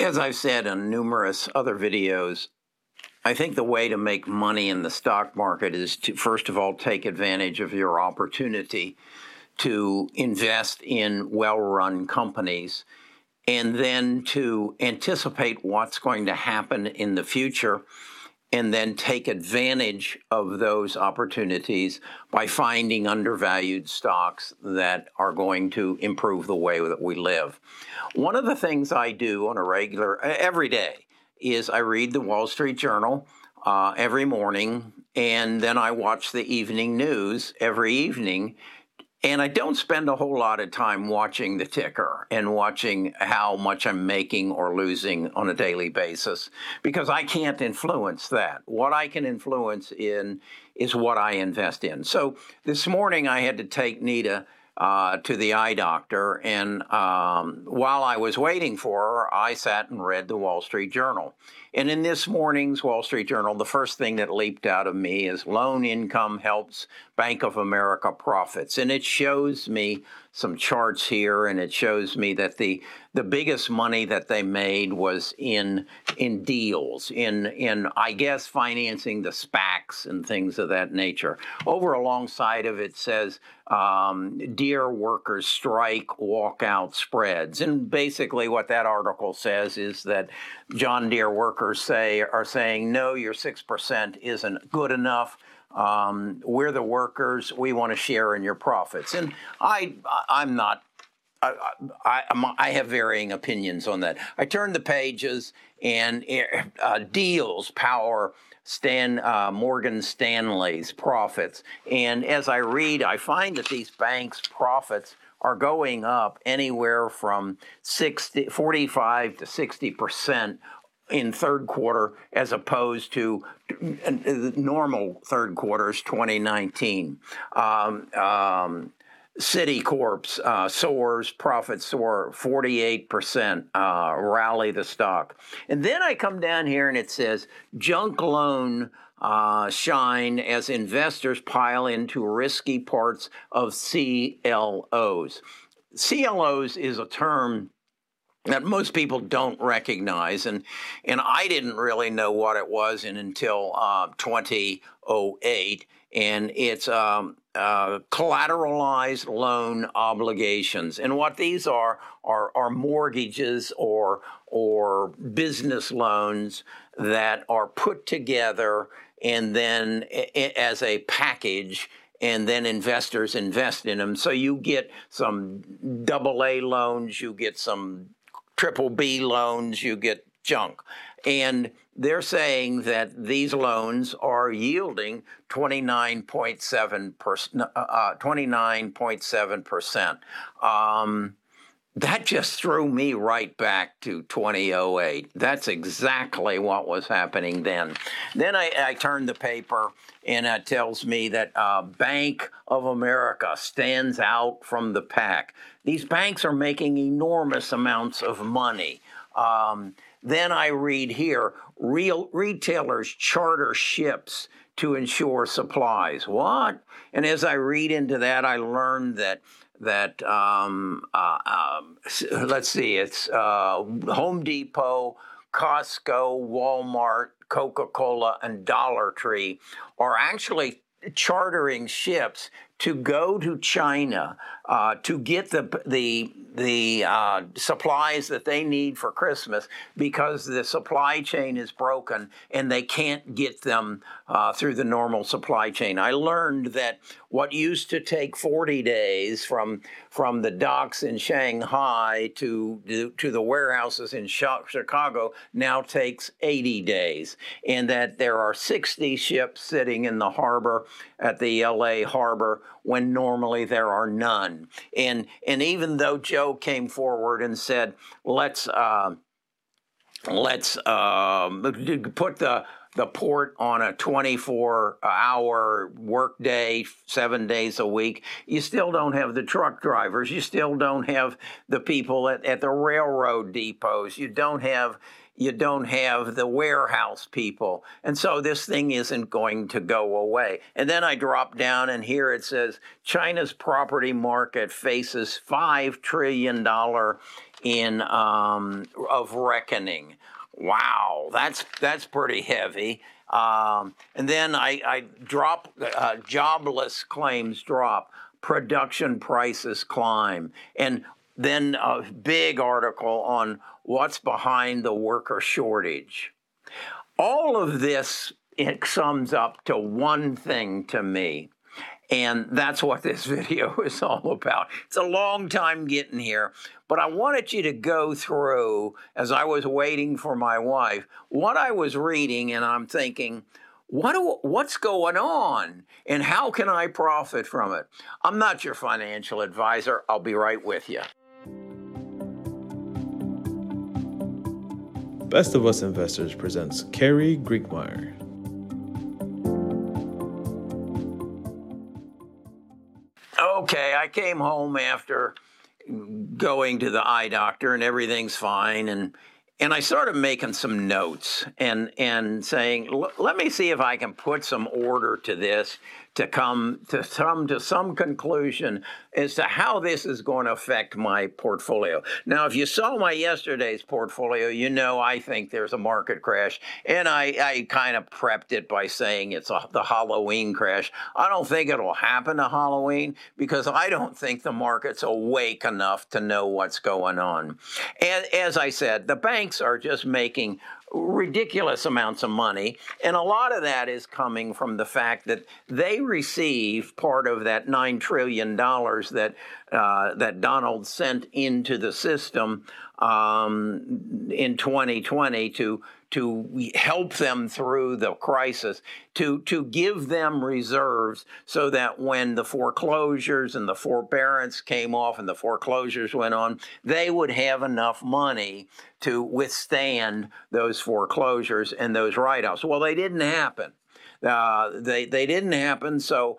As I've said in numerous other videos, I think the way to make money in the stock market is to, first of all, take advantage of your opportunity to invest in well-run companies, and then to anticipate what's going to happen in the future, and then take advantage of those opportunities by finding undervalued stocks that are going to improve the way that we live. One of the things I do on a regular, every day, is I read the Wall Street Journal every morning, and then I watch the evening news every evening. And I don't spend a whole lot of time watching the ticker and watching how much I'm making or losing on a daily basis, because I can't influence that. What I can influence in is what I invest in. So this morning I had to take Nita to the eye doctor, and while I was waiting for her, I sat and read the Wall Street Journal. And in this morning's Wall Street Journal, the first thing that leaped out of me is loan income helps Bank of America profits. And it shows me some charts here, and it shows me that the biggest money that they made was in deals, in I guess financing the SPACs and things of that nature. Over alongside of it says Deere workers strike, walkout spreads, and basically what that article says is that John Deere workers are saying no, your 6% isn't good enough. We're the workers. We want to share in your profits. And I'm not. I have varying opinions on that. I turned the pages, and deals power Morgan Stanley's profits. And as I read, I find that these banks' profits are going up anywhere from 45 to 60% in third quarter, as opposed to normal third quarters 2019. Citicorp's soars, profits soar 48%, rally the stock. And then I come down here and it says junk loan shine as investors pile into risky parts of CLOs. CLOs is a term that most people don't recognize, and I didn't really know what it was until 2008, and it's collateralized loan obligations. And what these are mortgages or business loans that are put together and then as a package, and then investors invest in them. So you get some AA loans, you get some BBB loans, you get junk. And they're saying that these loans are yielding 29.7%. That just threw me right back to 2008. That's exactly what was happening then. Then I turned the paper, and it tells me that Bank of America stands out from the pack. These banks are making enormous amounts of money. Then I read here, retailers charter ships to ensure supplies. What? And as I read into that, I learned that let's see, it's Home Depot, Costco, Walmart, Coca-Cola, and Dollar Tree are actually chartering ships to go to China to get the supplies that they need for Christmas, because the supply chain is broken and they can't get them through the normal supply chain. I learned that what used to take 40 days from the docks in Shanghai to the warehouses in Chicago now takes 80 days, and that there are 60 ships sitting in the harbor at the LA harbor when normally there are none. And even though Joe came forward and said, let's put the port on a 24-hour workday, 7 days a week, you still don't have the truck drivers. You still don't have the people at the railroad depots. You don't have the warehouse people. And so this thing isn't going to go away. And then I drop down, and here it says China's property market faces $5 trillion in of reckoning. Wow, that's pretty heavy. And then I drop jobless claims drop, production prices climb, and then a big article on what's behind the worker shortage. All of this, it sums up to one thing to me, and that's what this video is all about. It's a long time getting here, but I wanted you to go through, as I was waiting for my wife, what I was reading, and I'm thinking, what's going on, and how can I profit from it? I'm not your financial advisor. I'll be right with you. Best of Us Investors presents Cary Griegmeier. Okay, I came home after going to the eye doctor, and everything's fine, and I started making some notes and saying, let me see if I can put some order to this to come to some conclusion as to how this is going to affect my portfolio. Now, if you saw my yesterday's portfolio, you know I think there's a market crash, and I kind of prepped it by saying it's the Halloween crash. I don't think it'll happen to Halloween because I don't think the market's awake enough to know what's going on. And as I said, the bank are just making ridiculous amounts of money, and a lot of that is coming from the fact that they receive part of that $9 trillion that Donald sent into the system in 2020 to help them through the crisis, to give them reserves so that when the foreclosures and the forbearance came off and the foreclosures went on, they would have enough money to withstand those foreclosures and those write-offs. Well, they didn't happen. They didn't happen, so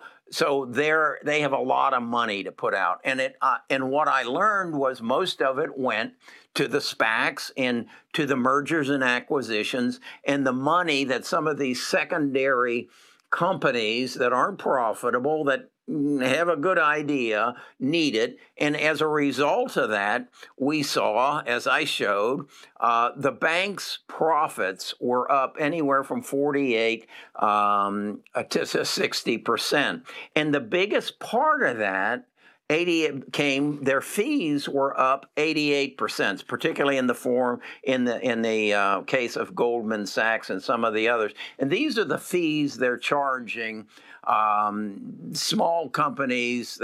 they have a lot of money to put out. And and what I learned was most of it went to the SPACs and to the mergers and acquisitions, and the money that some of these secondary companies that aren't profitable, that have a good idea, need it. And as a result of that, we saw, as I showed, the bank's profits were up anywhere from 48 to 60%. And the biggest part of that their fees were up 88%, particularly in the case of Goldman Sachs and some of the others. And these are the fees they're charging small companies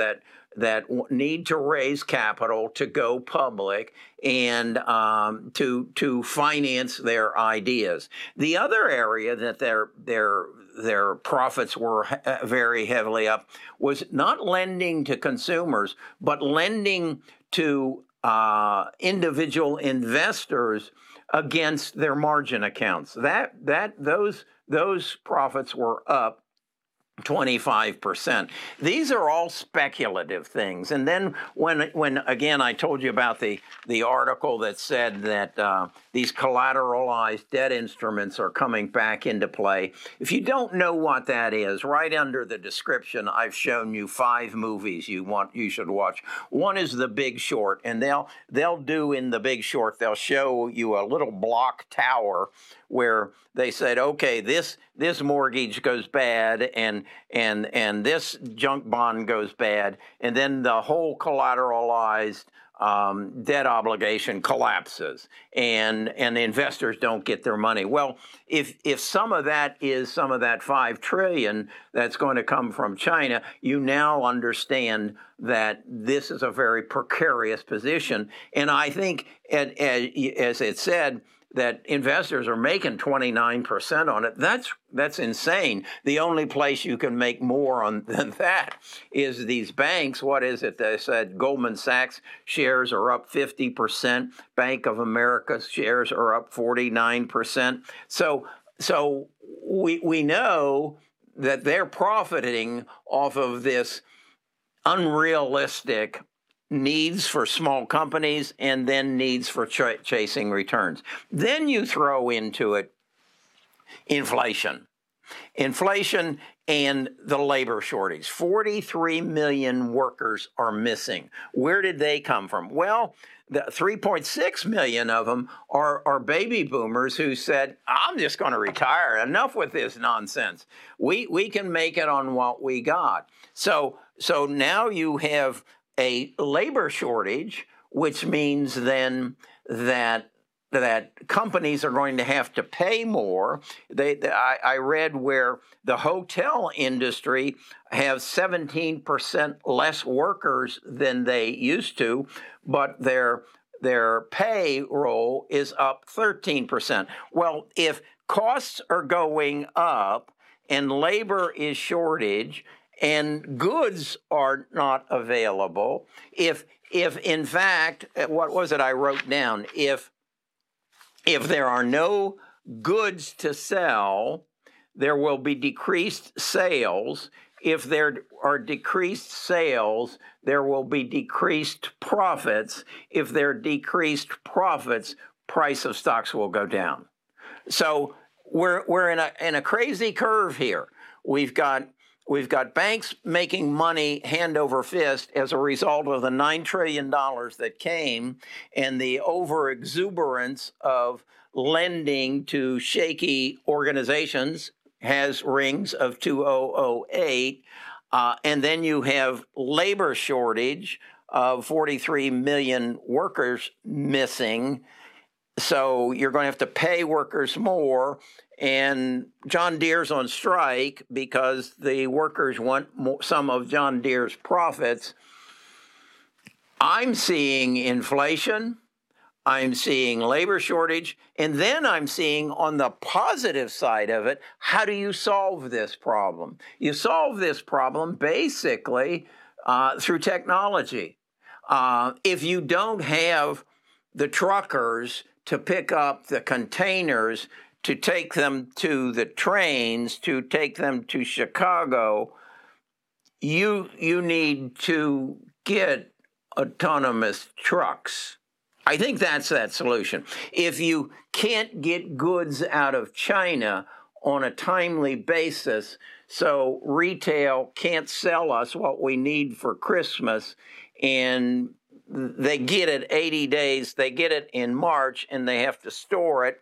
that need to raise capital to go public and to finance their ideas. The other area that their profits were very heavily up was not lending to consumers, but lending to individual investors against their margin accounts. Those profits were up 25%. These are all speculative things. And then when again, I told you about the article that said that these collateralized debt instruments are coming back into play. If you don't know what that is, right under the description, I've shown you 5 movies you should watch. One is The Big Short, and they'll do in The Big Short, they'll show you a little block tower where they said, okay, this mortgage goes bad and this junk bond goes bad, and then the whole collateralized debt obligation collapses, and investors don't get their money. Well, if some of that is some of that $5 trillion that's going to come from China, you now understand that this is a very precarious position. And I think, as it said, that investors are making 29% on it. That's insane. The only place you can make more than that is these banks. What is it they said? Goldman Sachs shares are up 50%. Bank of America shares are up 49%. So we know that they're profiting off of this unrealistic needs for small companies and then needs for chasing returns. Then you throw into it inflation and the labor shortage. 43 million workers are missing. Where did they come from? Well, the 3.6 million of them are baby boomers who said, I'm just going to retire. Enough with this nonsense. We can make it on what we got. So now you have a labor shortage, which means then that companies are going to have to pay more. I read where the hotel industry have 17% less workers than they used to, but their payroll is up 13%. Well, if costs are going up and labor is shortage and goods are not available, if in fact, what was it I wrote down? If there are no goods to sell, there will be decreased sales. If there are decreased sales, there will be decreased profits. If there are decreased profits, price of stocks will go down. So we're in a crazy curve here. We've got banks making money hand over fist as a result of the $9 trillion that came and the overexuberance of lending to shaky organizations has rings of 2008. And then you have labor shortage of 43 million workers missing. So you're going to have to pay workers more. And John Deere's on strike because the workers want some of John Deere's profits. I'm seeing inflation. I'm seeing labor shortage. And then I'm seeing on the positive side of it, how do you solve this problem? You solve this problem basically through technology. If you don't have the truckers to pick up the containers, to take them to the trains, to take them to Chicago, you need to get autonomous trucks. I think that's that solution. If you can't get goods out of China on a timely basis, so retail can't sell us what we need for Christmas, and they get it 80 days, they get it in March, and they have to store it,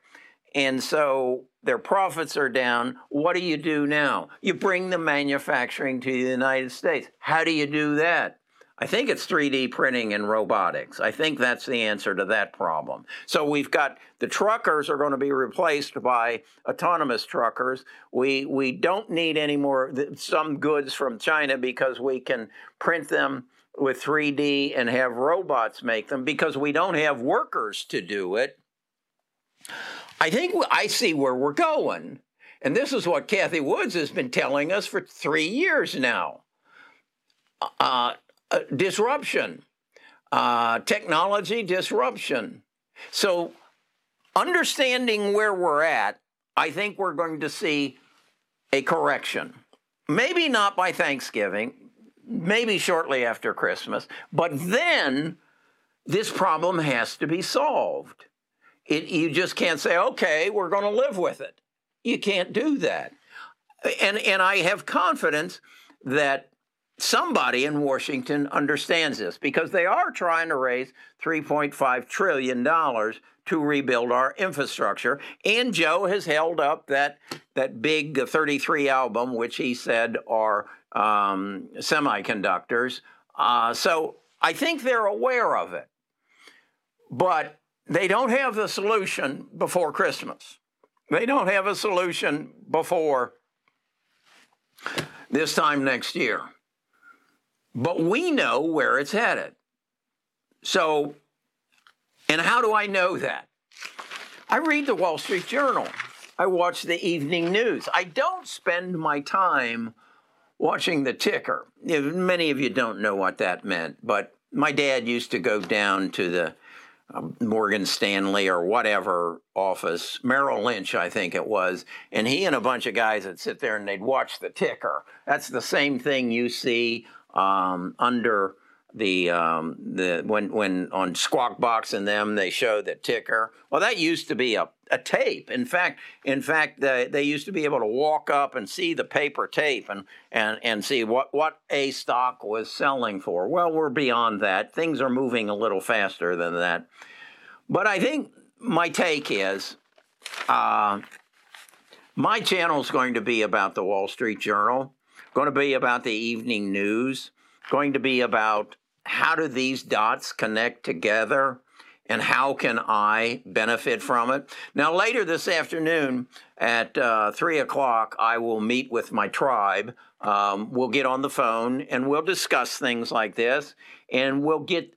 and so their profits are down. What do you do now? You bring the manufacturing to the United States. How do you do that? I think it's 3D printing and robotics. I think that's the answer to that problem. So we've got the truckers are going to be replaced by autonomous truckers. We don't need any more some goods from China because we can print them with 3D and have robots make them because we don't have workers to do it. I think I see where we're going. And this is what Cathie Wood has been telling us for 3 years now. Disruption. Technology disruption. So understanding where we're at, I think we're going to see a correction. Maybe not by Thanksgiving, maybe shortly after Christmas, but then this problem has to be solved. You just can't say, okay, we're going to live with it. You can't do that. And I have confidence that somebody in Washington understands this because they are trying to raise $3.5 trillion to rebuild our infrastructure. And Joe has held up that big 33 album, which he said are semiconductors. So I think they're aware of it. But they don't have the solution before Christmas. They don't have a solution before this time next year. But we know where it's headed. So, and how do I know that? I read the Wall Street Journal. I watch the evening news. I don't spend my time watching the ticker. Many of you don't know what that meant, but my dad used to go down to the Morgan Stanley or whatever office, Merrill Lynch, I think it was, and he and a bunch of guys would sit there and they'd watch the ticker. That's the same thing you see under when on Squawk Box and them, they show the ticker. Well, that used to be a tape. In fact, they used to be able to walk up and see the paper tape and see what a stock was selling for. Well, we're beyond that. Things are moving a little faster than that. But I think my take is, my channel is going to be about the Wall Street Journal, going to be about the evening news, going to be about how do these dots connect together and how can I benefit from it. Now, later this afternoon at 3 o'clock, I will meet with my tribe. We'll get on the phone and we'll discuss things like this, and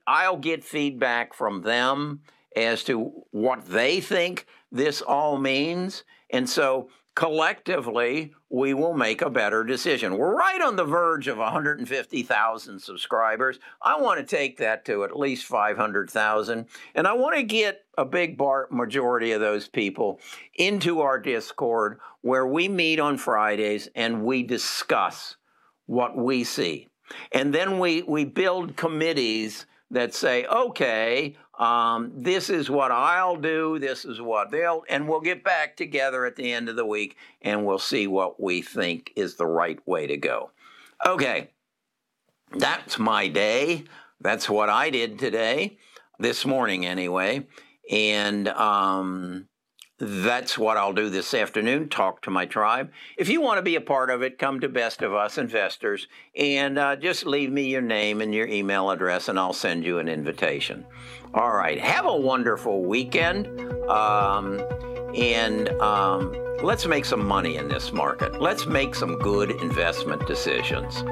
I'll get feedback from them as to what they think this all means. And so collectively, we will make a better decision. We're right on the verge of 150,000 subscribers. I want to take that to at least 500,000. And I want to get a big majority of those people into our Discord, where we meet on Fridays and we discuss what we see. And then we build committees that say, okay, this is what I'll do, this is what they'll, and we'll get back together at the end of the week and we'll see what we think is the right way to go. Okay, that's my day. That's what I did today, this morning anyway. And that's what I'll do this afternoon, talk to my tribe. If you want to be a part of it, come to Best of Us Investors and just leave me your name and your email address, and I'll send you an invitation. All right. Have a wonderful weekend, and let's make some money in this market. Let's make some good investment decisions.